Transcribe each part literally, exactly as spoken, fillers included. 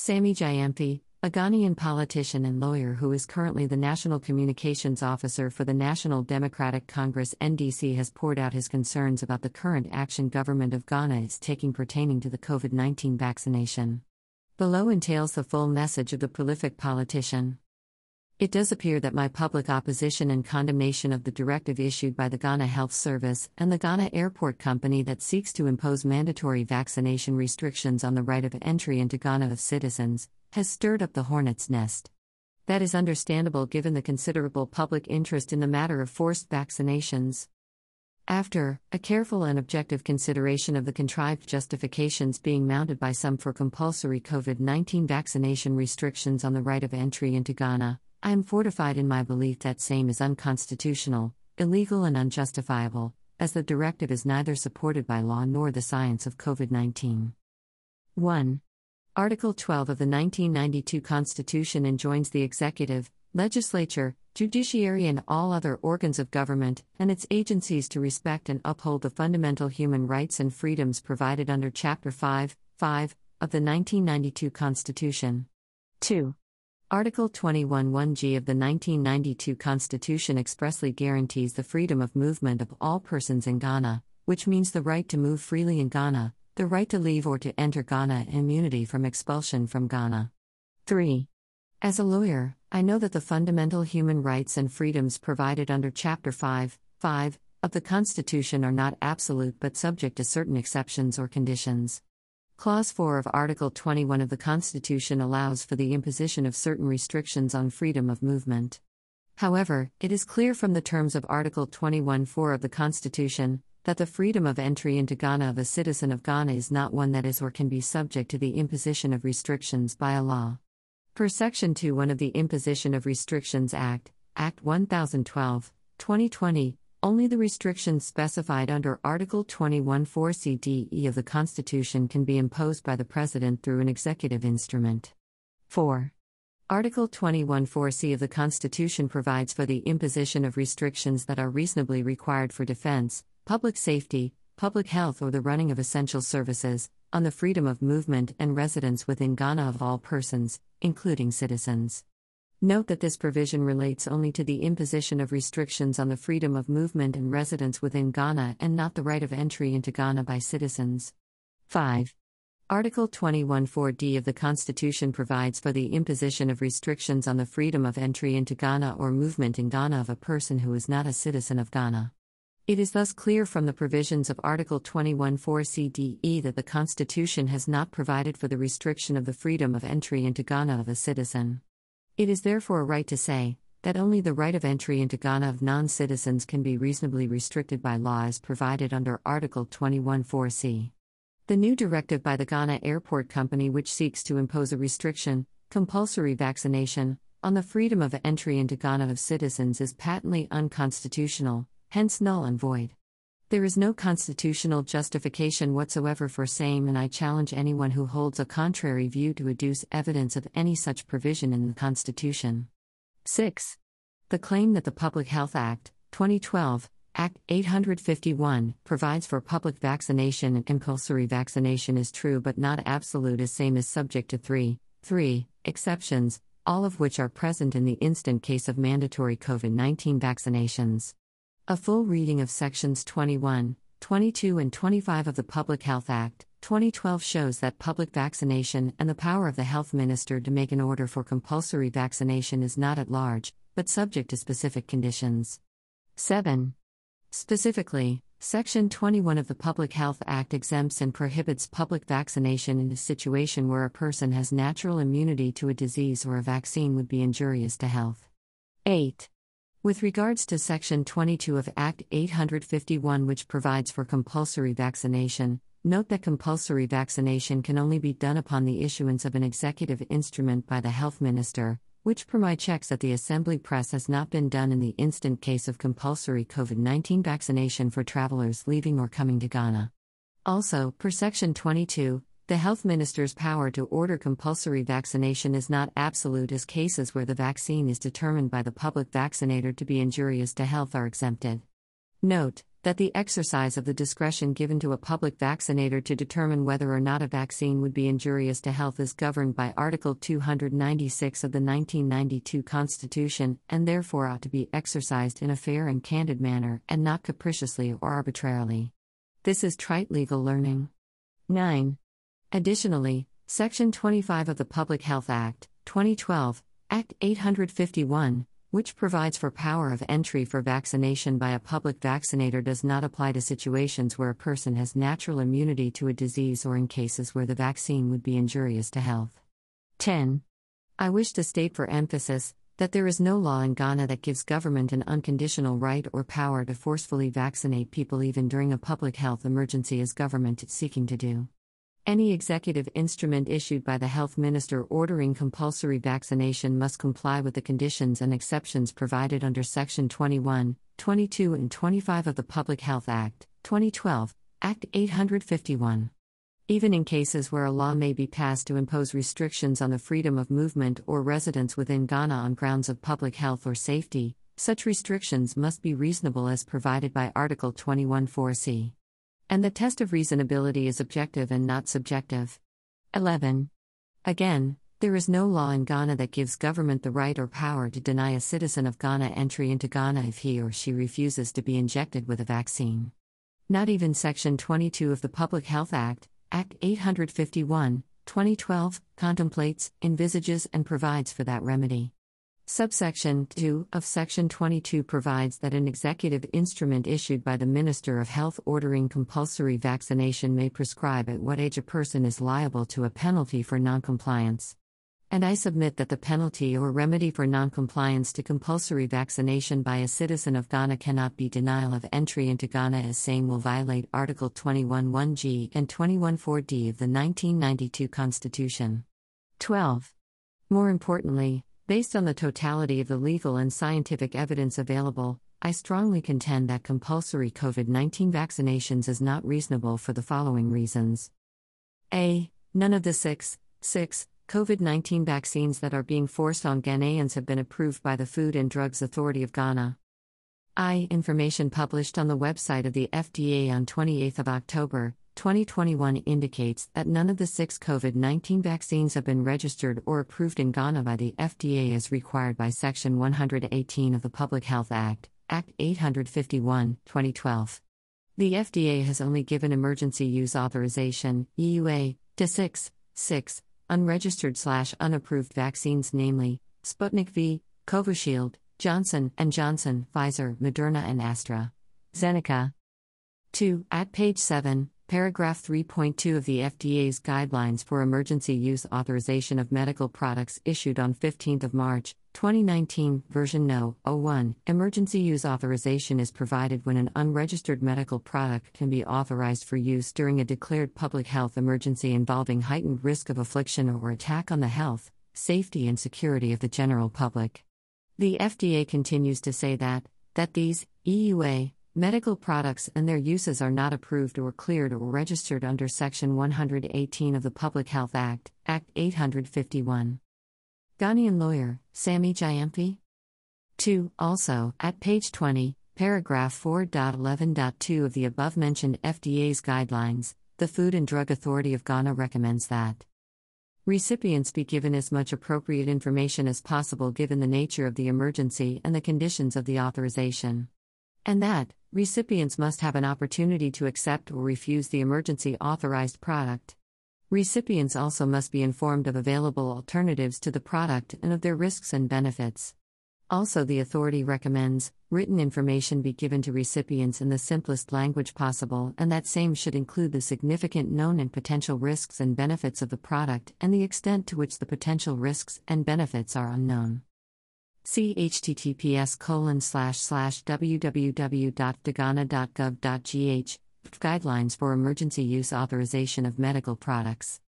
Sami Jayampi, a Ghanaian politician and lawyer who is currently the National Communications Officer for the National Democratic Congress N D C, has poured out his concerns about the current action government of Ghana is taking pertaining to the COVID nineteen vaccination. Below entails the full message of the prolific politician. It does appear that my public opposition and condemnation of the directive issued by the Ghana Health Service and the Ghana Airport Company that seeks to impose mandatory vaccination restrictions on the right of entry into Ghana of citizens has stirred up the hornet's nest. That is understandable given the considerable public interest in the matter of forced vaccinations. After a careful and objective consideration of the contrived justifications being mounted by some for compulsory COVID nineteen vaccination restrictions on the right of entry into Ghana, I am fortified in my belief that same is unconstitutional, illegal and unjustifiable, as the directive is neither supported by law nor the science of COVID nineteen. one. Article twelve of the nineteen ninety-two Constitution enjoins the executive, legislature, judiciary and all other organs of government and its agencies to respect and uphold the fundamental human rights and freedoms provided under Chapter five, five, of the nineteen ninety-two Constitution. two. Article twenty-one one G of the nineteen ninety-two Constitution expressly guarantees the freedom of movement of all persons in Ghana, which means the right to move freely in Ghana, the right to leave or to enter Ghana, and immunity from expulsion from Ghana. three. As a lawyer, I know that the fundamental human rights and freedoms provided under Chapter five, five, of the Constitution are not absolute but subject to certain exceptions or conditions. Clause four of Article twenty-one of the Constitution allows for the imposition of certain restrictions on freedom of movement. However, it is clear from the terms of Article twenty-one four of the Constitution that the freedom of entry into Ghana of a citizen of Ghana is not one that is or can be subject to the imposition of restrictions by a law. Per Section two one of the Imposition of Restrictions Act, Act ten twelve, twenty twenty, only the restrictions specified under Article twenty-one four C D E of the Constitution can be imposed by the President through an executive instrument. four. Article twenty-one four C of the Constitution provides for the imposition of restrictions that are reasonably required for defense, public safety, public health or the running of essential services, on the freedom of movement and residence within Ghana of all persons, including citizens. Note that this provision relates only to the imposition of restrictions on the freedom of movement and residence within Ghana and not the right of entry into Ghana by citizens. five. Article twenty-one four D of the Constitution provides for the imposition of restrictions on the freedom of entry into Ghana or movement in Ghana of a person who is not a citizen of Ghana. It is thus clear from the provisions of Article twenty-one four C D E that the Constitution has not provided for the restriction of the freedom of entry into Ghana of a citizen. It is therefore right to say that only the right of entry into Ghana of non-citizens can be reasonably restricted by law as provided under Article twenty-one four C. The new directive by the Ghana Airport Company, which seeks to impose a restriction, compulsory vaccination, on the freedom of entry into Ghana of citizens is patently unconstitutional, hence null and void. There is no constitutional justification whatsoever for same, and I challenge anyone who holds a contrary view to adduce evidence of any such provision in the Constitution. six. The claim that the Public Health Act, twenty twelve, Act eight hundred fifty-one, provides for public vaccination and compulsory vaccination is true but not absolute, as same is subject to three, three, exceptions, all of which are present in the instant case of mandatory COVID nineteen vaccinations. A full reading of Sections twenty-one, twenty-two and twenty-five of the Public Health Act, twenty twelve shows that public vaccination and the power of the health minister to make an order for compulsory vaccination is not at large, but subject to specific conditions. seven. Specifically, Section twenty-one of the Public Health Act exempts and prohibits public vaccination in a situation where a person has natural immunity to a disease or a vaccine would be injurious to health. eight. With regards to Section twenty-two of Act eight hundred fifty-one, which provides for compulsory vaccination, note that compulsory vaccination can only be done upon the issuance of an executive instrument by the health minister, which per my checks at the Assembly Press has not been done in the instant case of compulsory COVID nineteen vaccination for travelers leaving or coming to Ghana. Also, per Section twenty-two, the health minister's power to order compulsory vaccination is not absolute, as cases where the vaccine is determined by the public vaccinator to be injurious to health are exempted. Note that the exercise of the discretion given to a public vaccinator to determine whether or not a vaccine would be injurious to health is governed by Article two hundred ninety-six of the nineteen ninety-two Constitution, and therefore ought to be exercised in a fair and candid manner, and not capriciously or arbitrarily. This is trite legal learning. nine. Additionally, Section twenty-five of the Public Health Act, twenty twelve, Act eight hundred fifty-one, which provides for power of entry for vaccination by a public vaccinator, does not apply to situations where a person has natural immunity to a disease or in cases where the vaccine would be injurious to health. ten. I wish to state for emphasis that there is no law in Ghana that gives government an unconditional right or power to forcefully vaccinate people even during a public health emergency as government is seeking to do. Any executive instrument issued by the health minister ordering compulsory vaccination must comply with the conditions and exceptions provided under Section twenty-one, twenty-two and twenty-five of the Public Health Act, twenty twelve, Act eight hundred fifty-one. Even in cases where a law may be passed to impose restrictions on the freedom of movement or residence within Ghana on grounds of public health or safety, such restrictions must be reasonable as provided by Article twenty-one four c. And the test of reasonability is objective and not subjective. eleven. Again, there is no law in Ghana that gives government the right or power to deny a citizen of Ghana entry into Ghana if he or she refuses to be injected with a vaccine. Not even Section twenty-two of the Public Health Act, Act eight hundred fifty-one, twenty twelve, contemplates, envisages and provides for that remedy. Subsection two of Section twenty-two provides that an executive instrument issued by the Minister of Health ordering compulsory vaccination may prescribe at what age a person is liable to a penalty for noncompliance. And I submit that the penalty or remedy for noncompliance to compulsory vaccination by a citizen of Ghana cannot be denial of entry into Ghana, as same will violate Article twenty-one one g and twenty-one four d of the nineteen ninety-two Constitution. twelve. More importantly, based on the totality of the legal and scientific evidence available, I strongly contend that compulsory COVID nineteen vaccinations is not reasonable for the following reasons. A. None of the six, six COVID nineteen vaccines that are being forced on Ghanaians have been approved by the Food and Drugs Authority of Ghana. I. Information published on the website of the F D A on twenty-eighth of October, twenty twenty-one indicates that none of the six COVID nineteen vaccines have been registered or approved in Ghana by the F D A as required by Section one hundred eighteen of the Public Health Act, Act eight hundred fifty-one, twenty twelve. The F D A has only given emergency use authorization, E U A, to six, six, unregistered-slash-unapproved vaccines, namely, Sputnik V, Covishield, Johnson and Johnson, Pfizer, Moderna and AstraZeneca. two. At page seven, Paragraph three point two of the F D A's Guidelines for Emergency Use Authorization of Medical Products issued on fifteenth of March, twenty nineteen, version number one, emergency use authorization is provided when an unregistered medical product can be authorized for use during a declared public health emergency involving heightened risk of affliction or attack on the health, safety and security of the general public. The F D A continues to say that, that these, E U A, medical products and their uses are not approved or cleared or registered under Section one hundred eighteen of the Public Health Act, Act eight hundred fifty-one. Ghanaian lawyer, Sami Jayampi. two. Also, at page twenty, paragraph four point eleven point two of the above-mentioned F D A's guidelines, the Food and Drug Authority of Ghana recommends that recipients be given as much appropriate information as possible given the nature of the emergency and the conditions of the authorization. And that recipients must have an opportunity to accept or refuse the emergency-authorized product. Recipients also must be informed of available alternatives to the product and of their risks and benefits. Also, the authority recommends written information be given to recipients in the simplest language possible, and that same should include the significant known and potential risks and benefits of the product and the extent to which the potential risks and benefits are unknown. See h t t p s colon slash slash w w w dot dagana dot gov dot g h, Guidelines for Emergency Use Authorization of Medical Products.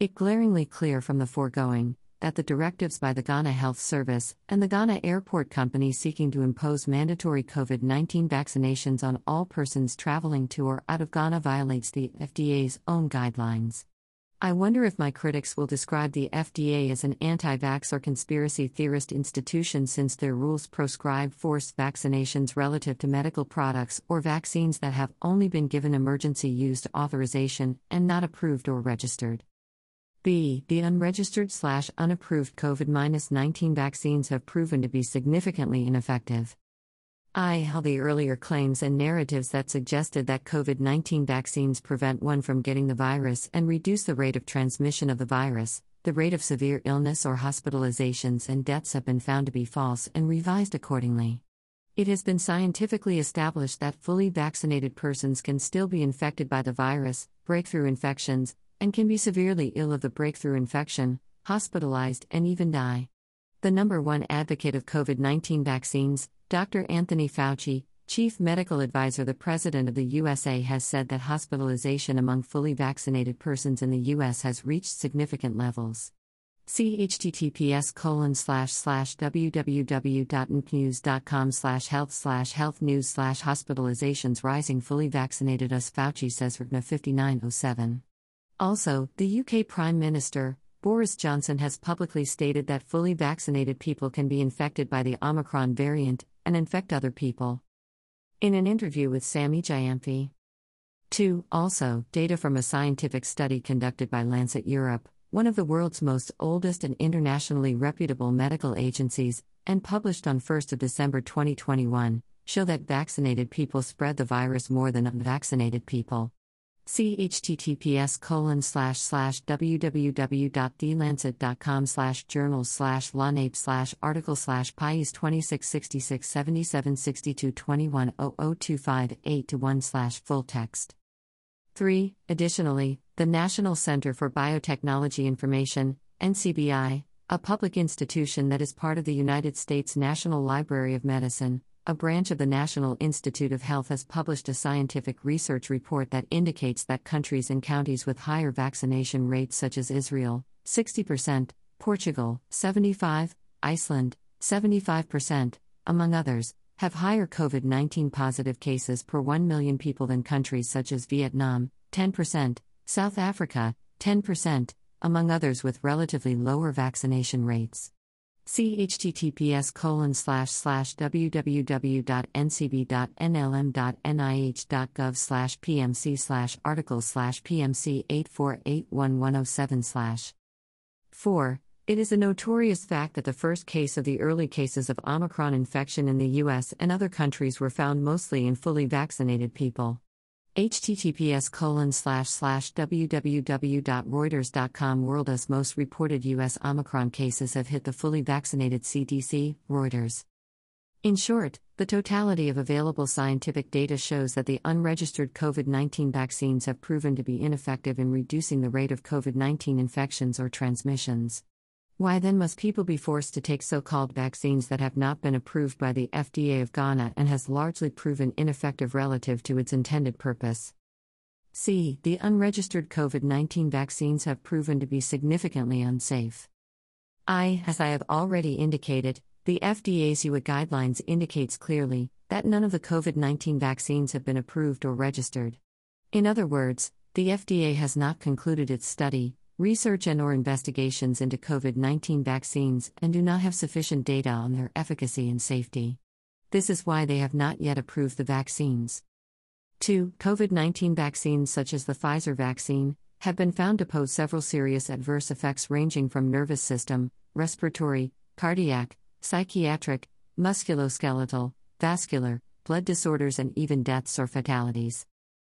It glaringly clear from the foregoing that the directives by the Ghana Health Service and the Ghana Airport Company seeking to impose mandatory COVID nineteen vaccinations on all persons traveling to or out of Ghana violates the F D A's own guidelines. I wonder if my critics will describe the F D A as an anti-vax or conspiracy theorist institution, since their rules proscribe forced vaccinations relative to medical products or vaccines that have only been given emergency use authorization and not approved or registered. B. The unregistered slash unapproved COVID nineteen vaccines have proven to be significantly ineffective. I. How the earlier claims and narratives that suggested that COVID nineteen vaccines prevent one from getting the virus and reduce the rate of transmission of the virus, the rate of severe illness or hospitalizations and deaths have been found to be false and revised accordingly. It has been scientifically established that fully vaccinated persons can still be infected by the virus, breakthrough infections, and can be severely ill of the breakthrough infection, hospitalized, and even die. The number one advocate of COVID nineteen vaccines, Doctor Anthony Fauci, chief medical advisor to the President of the U S A, has said that hospitalization among fully vaccinated persons in the U S has reached significant levels. See https colon slash slash www dot n p news dot com slash health slash health news slash hospitalizations rising fully vaccinated us Fauci says R G N A fifty-nine oh seven. Also, the U K Prime Minister, Boris Johnson, has publicly stated that fully vaccinated people can be infected by the Omicron variant and infect other people. In an interview with Sami Jayampi. two. Also, data from a scientific study conducted by Lancet Europe, one of the world's most oldest and internationally reputable medical agencies, and published on the first of December twenty twenty-one, show that vaccinated people spread the virus more than unvaccinated people. See https colon slash slash www.thelancet.com slash journals slash lawnape slash article slash pies twenty-six sixty-six seventy-seven sixty-two twenty-one oh oh two five eight to one slash full text. three. Additionally, the National Center for Biotechnology Information, N C B I, a public institution that is part of the United States National Library of Medicine, a branch of the National Institute of Health, has published a scientific research report that indicates that countries and counties with higher vaccination rates, such as Israel, sixty percent, Portugal, seventy-five percent, Iceland, seventy-five percent, among others, have higher COVID nineteen positive cases per one million people than countries such as Vietnam, ten percent, South Africa, ten percent, among others, with relatively lower vaccination rates. See https colon slash slash www.ncb.nlm.nih.gov slash pmc slash article slash pmc eight four eight one one oh seven slash. four. It is a notorious fact that the first case of the early cases of Omicron infection in the U S and other countries were found mostly in fully vaccinated people. https colon slash slash www.reuters.com world as most reported U S Omicron cases have hit the fully vaccinated C D C, Reuters. In short, the totality of available scientific data shows that the unregistered COVID nineteen vaccines have proven to be ineffective in reducing the rate of COVID nineteen infections or transmissions. Why then must people be forced to take so-called vaccines that have not been approved by the F D A of Ghana and has largely proven ineffective relative to its intended purpose? C. The unregistered COVID nineteen vaccines have proven to be significantly unsafe. I. As I have already indicated, the F D A's U A guidelines indicates clearly that none of the COVID nineteen vaccines have been approved or registered. In other words, the F D A has not concluded its study, research and or investigations into COVID nineteen vaccines and do not have sufficient data on their efficacy and safety. This is why they have not yet approved the vaccines. two. COVID nineteen vaccines such as the Pfizer vaccine have been found to pose several serious adverse effects ranging from nervous system, respiratory, cardiac, psychiatric, musculoskeletal, vascular, blood disorders and even deaths or fatalities.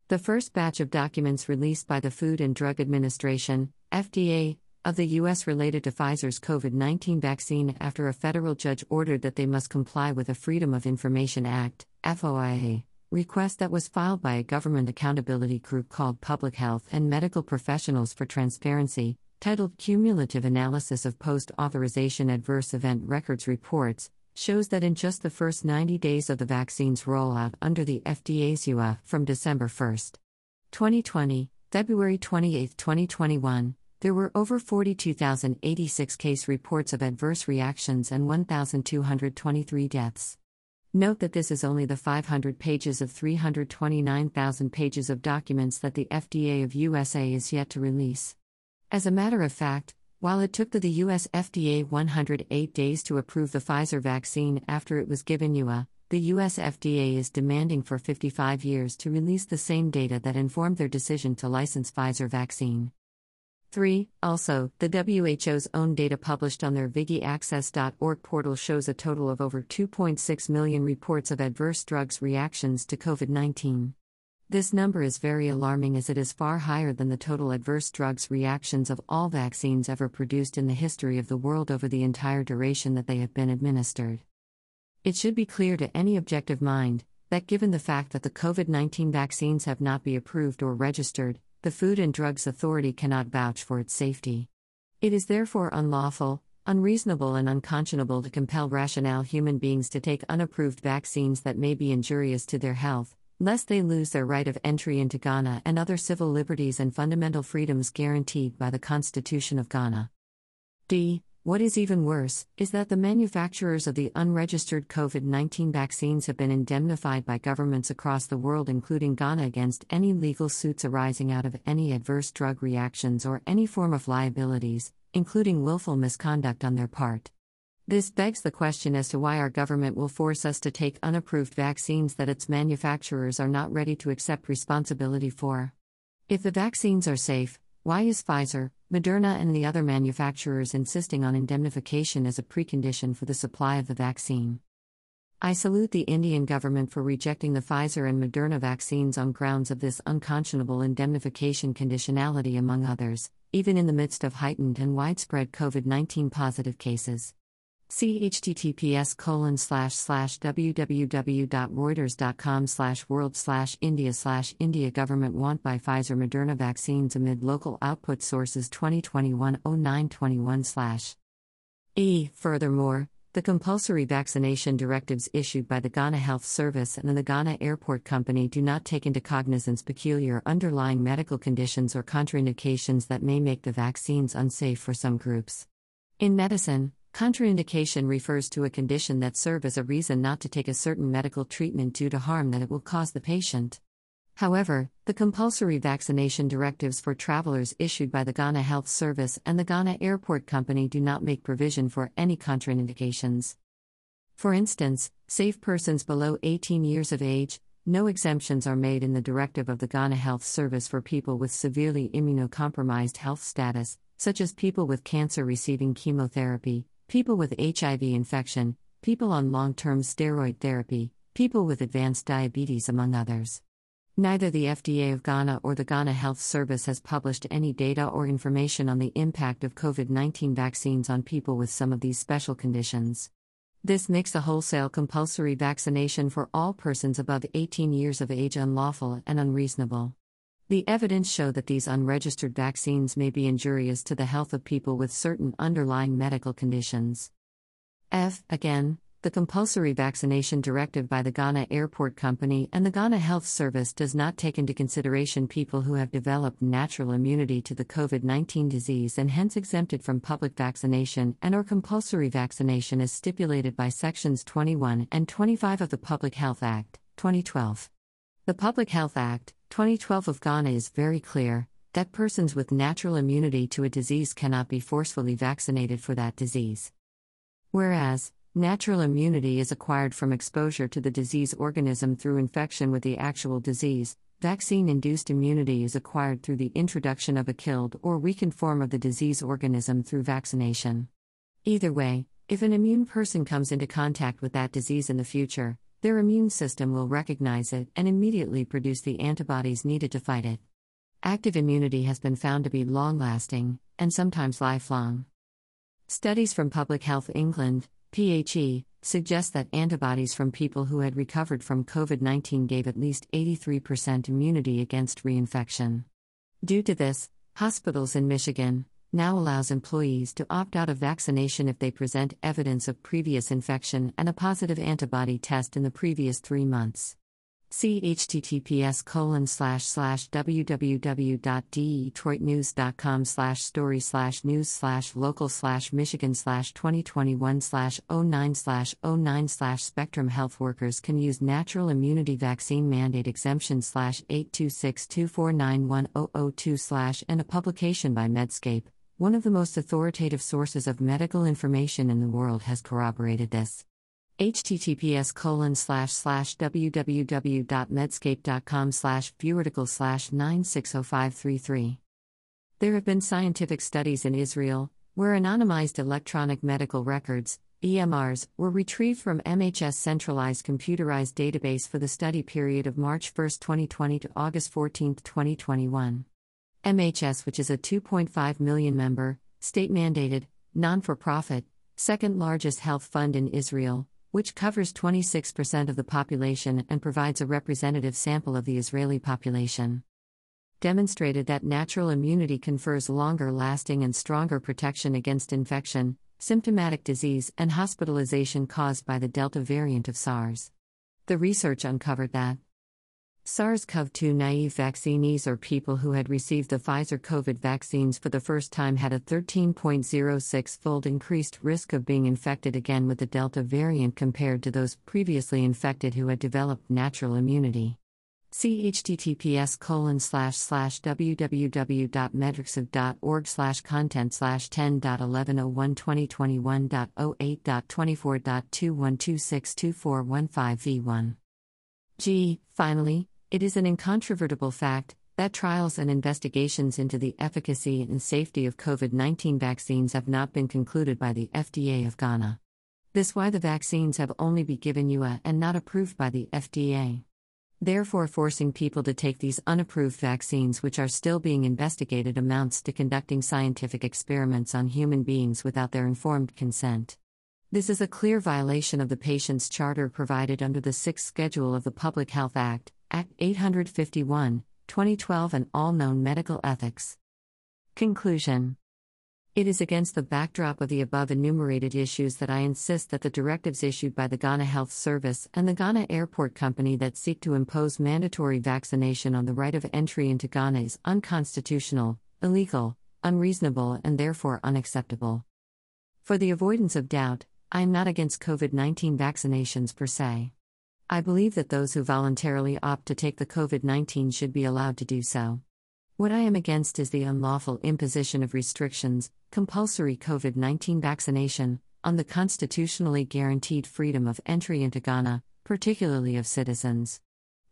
The first batch of documents released by the Food and Drug Administration, F D A, of the U S related to Pfizer's COVID nineteen vaccine after a federal judge ordered that they must comply with a Freedom of Information Act, F O I A, request that was filed by a government accountability group called Public Health and Medical Professionals for Transparency, titled Cumulative Analysis of Post-Authorization Adverse Event Records Reports, shows that in just the first ninety days of the vaccine's rollout under the F D A's U A from December first, twenty twenty, February twenty-eighth, twenty twenty-one, there were over forty-two thousand eighty-six case reports of adverse reactions and one thousand two hundred twenty-three deaths. Note that this is only the five hundred pages of three hundred twenty-nine thousand pages of documents that the F D A of U S A is yet to release. As a matter of fact, while it took the, the U S F D A one hundred eight days to approve the Pfizer vaccine after it was given U A, the U S F D A is demanding for fifty-five years to release the same data that informed their decision to license Pfizer vaccine. three. Also, the W H O's own data published on their Vigi Access dot org portal shows a total of over two point six million reports of adverse drugs reactions to COVID nineteen. This number is very alarming as it is far higher than the total adverse drugs reactions of all vaccines ever produced in the history of the world over the entire duration that they have been administered. It should be clear to any objective mind that given the fact that the COVID nineteen vaccines have not been approved or registered, the Food and Drugs Authority cannot vouch for its safety. It is therefore unlawful, unreasonable and unconscionable to compel rational human beings to take unapproved vaccines that may be injurious to their health, lest they lose their right of entry into Ghana and other civil liberties and fundamental freedoms guaranteed by the Constitution of Ghana. D. What is even worse, is that the manufacturers of the unregistered COVID nineteen vaccines have been indemnified by governments across the world including Ghana against any legal suits arising out of any adverse drug reactions or any form of liabilities, including willful misconduct on their part. This begs the question as to why our government will force us to take unapproved vaccines that its manufacturers are not ready to accept responsibility for. If the vaccines are safe, why is Pfizer, Moderna and the other manufacturers insisting on indemnification as a precondition for the supply of the vaccine? I salute the Indian government for rejecting the Pfizer and Moderna vaccines on grounds of this unconscionable indemnification conditionality among others, even in the midst of heightened and widespread COVID nineteen positive cases. See https colon slash slash www dot reuters dot com slash world slash India slash India government want by Pfizer Moderna vaccines amid local output sources twenty twenty-one oh nine twenty-one slash. E. Furthermore, the compulsory vaccination directives issued by the Ghana Health Service and the Ghana Airport Company do not take into cognizance peculiar underlying medical conditions or contraindications that may make the vaccines unsafe for some groups. In medicine, contraindication refers to a condition that serves as a reason not to take a certain medical treatment due to harm that it will cause the patient. However, the compulsory vaccination directives for travelers issued by the Ghana Health Service and the Ghana Airport Company do not make provision for any contraindications. For instance, safe persons below eighteen years of age, no exemptions are made in the directive of the Ghana Health Service for people with severely immunocompromised health status, such as people with cancer receiving chemotherapy, people with H I V infection, people on long-term steroid therapy, people with advanced diabetes among others. Neither the F D A of Ghana or the Ghana Health Service has published any data or information on the impact of COVID nineteen vaccines on people with some of these special conditions. This makes a wholesale compulsory vaccination for all persons above eighteen years of age unlawful and unreasonable. The evidence show that these unregistered vaccines may be injurious to the health of people with certain underlying medical conditions. F. Again, the compulsory vaccination directive by the Ghana Airport Company and the Ghana Health Service does not take into consideration people who have developed natural immunity to the COVID nineteen disease and hence exempted from public vaccination and or compulsory vaccination as stipulated by Sections twenty-one and twenty-five of the Public Health Act, twenty twelve. The Public Health Act, twenty twelve of Ghana is very clear that persons with natural immunity to a disease cannot be forcefully vaccinated for that disease. Whereas, natural immunity is acquired from exposure to the disease organism through infection with the actual disease, vaccine-induced immunity is acquired through the introduction of a killed or weakened form of the disease organism through vaccination. Either way, if an immune person comes into contact with that disease in the future, their immune system will recognize it and immediately produce the antibodies needed to fight it. Active immunity has been found to be long-lasting, and sometimes lifelong. Studies from Public Health England, P H E, suggest that antibodies from people who had recovered from COVID nineteen gave at least eighty-three percent immunity against reinfection. Due to this, hospitals in Michigan now allows employees to opt out of vaccination if they present evidence of previous infection and a positive antibody test in the previous three months. See https colon slash slash www dot detroitnews dot com slash story slash news slash local slash michigan slash 2021 slash 09 slash 09 slash spectrum health workers can use natural immunity vaccine mandate exemption slash eight two six two four nine one zero zero two slash and a publication by Medscape, one of the most authoritative sources of medical information in the world, has corroborated this. https colon slash slash www.medscape.com slash viewarticle slash 960533. There have been scientific studies in Israel, where anonymized electronic medical records, E M Rs, were retrieved from M H S centralized computerized database for the study period of March first, twenty twenty to August fourteenth, twenty twenty-one. M H S, which is a two point five million member, state-mandated, non-for-profit, second-largest health fund in Israel, which covers twenty-six percent of the population and provides a representative sample of the Israeli population, demonstrated that natural immunity confers longer-lasting and stronger protection against infection, symptomatic disease and hospitalization caused by the Delta variant of SARS. The research uncovered that SARS-CoV two naive vaccinees, or people who had received the Pfizer COVID vaccines for the first time, had a thirteen point zero six fold increased risk of being infected again with the Delta variant compared to those previously infected who had developed natural immunity. See https colon slash slash www.medrixiv.org slash content slash 10.1101.2021.08.24.212624151v1. G. Finally, it is an incontrovertible fact that trials and investigations into the efficacy and safety of COVID nineteen vaccines have not been concluded by the F D A of Ghana. This is why the vaccines have only been given U A and not approved by the F D A. Therefore, forcing people to take these unapproved vaccines, which are still being investigated, amounts to conducting scientific experiments on human beings without their informed consent. This is a clear violation of the patient's charter provided under the sixth Schedule of the Public Health Act, Act eight fifty-one, twenty twelve, and all known medical ethics. Conclusion. It is against the backdrop of the above enumerated issues that I insist that the directives issued by the Ghana Health Service and the Ghana Airport Company that seek to impose mandatory vaccination on the right of entry into Ghana is unconstitutional, illegal, unreasonable, and therefore unacceptable. For the avoidance of doubt, I am not against COVID nineteen vaccinations per se. I believe that those who voluntarily opt to take the COVID nineteen should be allowed to do so. What I am against is the unlawful imposition of restrictions, compulsory COVID nineteen vaccination, on the constitutionally guaranteed freedom of entry into Ghana, particularly of citizens.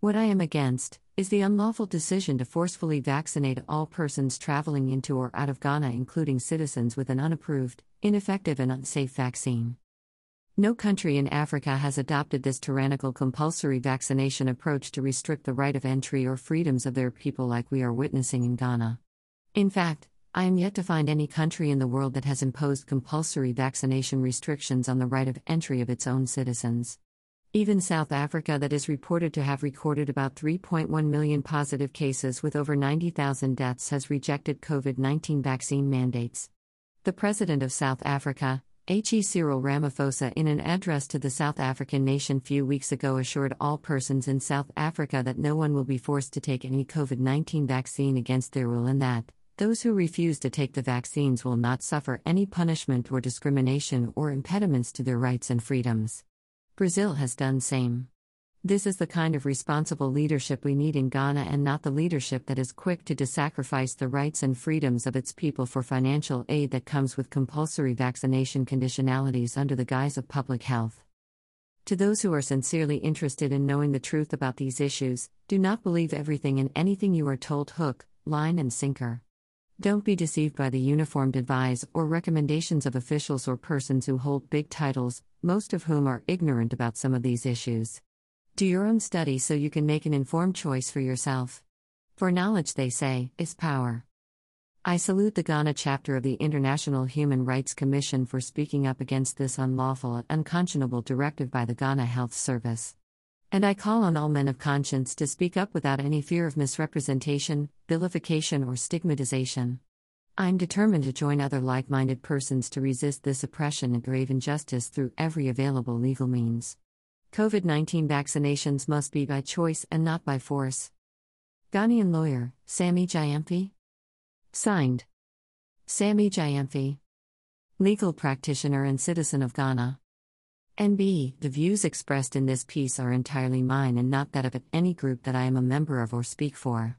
What I am against is the unlawful decision to forcefully vaccinate all persons traveling into or out of Ghana, including citizens, with an unapproved, ineffective, and unsafe vaccine. No country in Africa has adopted this tyrannical compulsory vaccination approach to restrict the right of entry or freedoms of their people like we are witnessing in Ghana. In fact, I am yet to find any country in the world that has imposed compulsory vaccination restrictions on the right of entry of its own citizens. Even South Africa, that is reported to have recorded about three point one million positive cases with over ninety thousand deaths, has rejected COVID nineteen vaccine mandates. The President of South Africa, H E Cyril Ramaphosa, in an address to the South African nation few weeks ago, assured all persons in South Africa that no one will be forced to take any COVID nineteen vaccine against their will, and that those who refuse to take the vaccines will not suffer any punishment or discrimination or impediments to their rights and freedoms. Brazil has done same. This is the kind of responsible leadership we need in Ghana, and not the leadership that is quick to sacrifice the rights and freedoms of its people for financial aid that comes with compulsory vaccination conditionalities under the guise of public health. To those who are sincerely interested in knowing the truth about these issues, do not believe everything and anything you are told hook, line and sinker. Don't be deceived by the uniformed advice or recommendations of officials or persons who hold big titles, most of whom are ignorant about some of these issues. Do your own study so you can make an informed choice for yourself. For knowledge, they say, is power. I salute the Ghana chapter of the International Human Rights Commission for speaking up against this unlawful and unconscionable directive by the Ghana Health Service. And I call on all men of conscience to speak up without any fear of misrepresentation, vilification, or stigmatization. I am determined to join other like-minded persons to resist this oppression and grave injustice through every available legal means. COVID nineteen vaccinations must be by choice and not by force. Ghanaian lawyer, Sami Jayampi. Signed, Sammy Gyamfi, legal practitioner and citizen of Ghana. N B. The views expressed in this piece are entirely mine and not that of any group that I am a member of or speak for.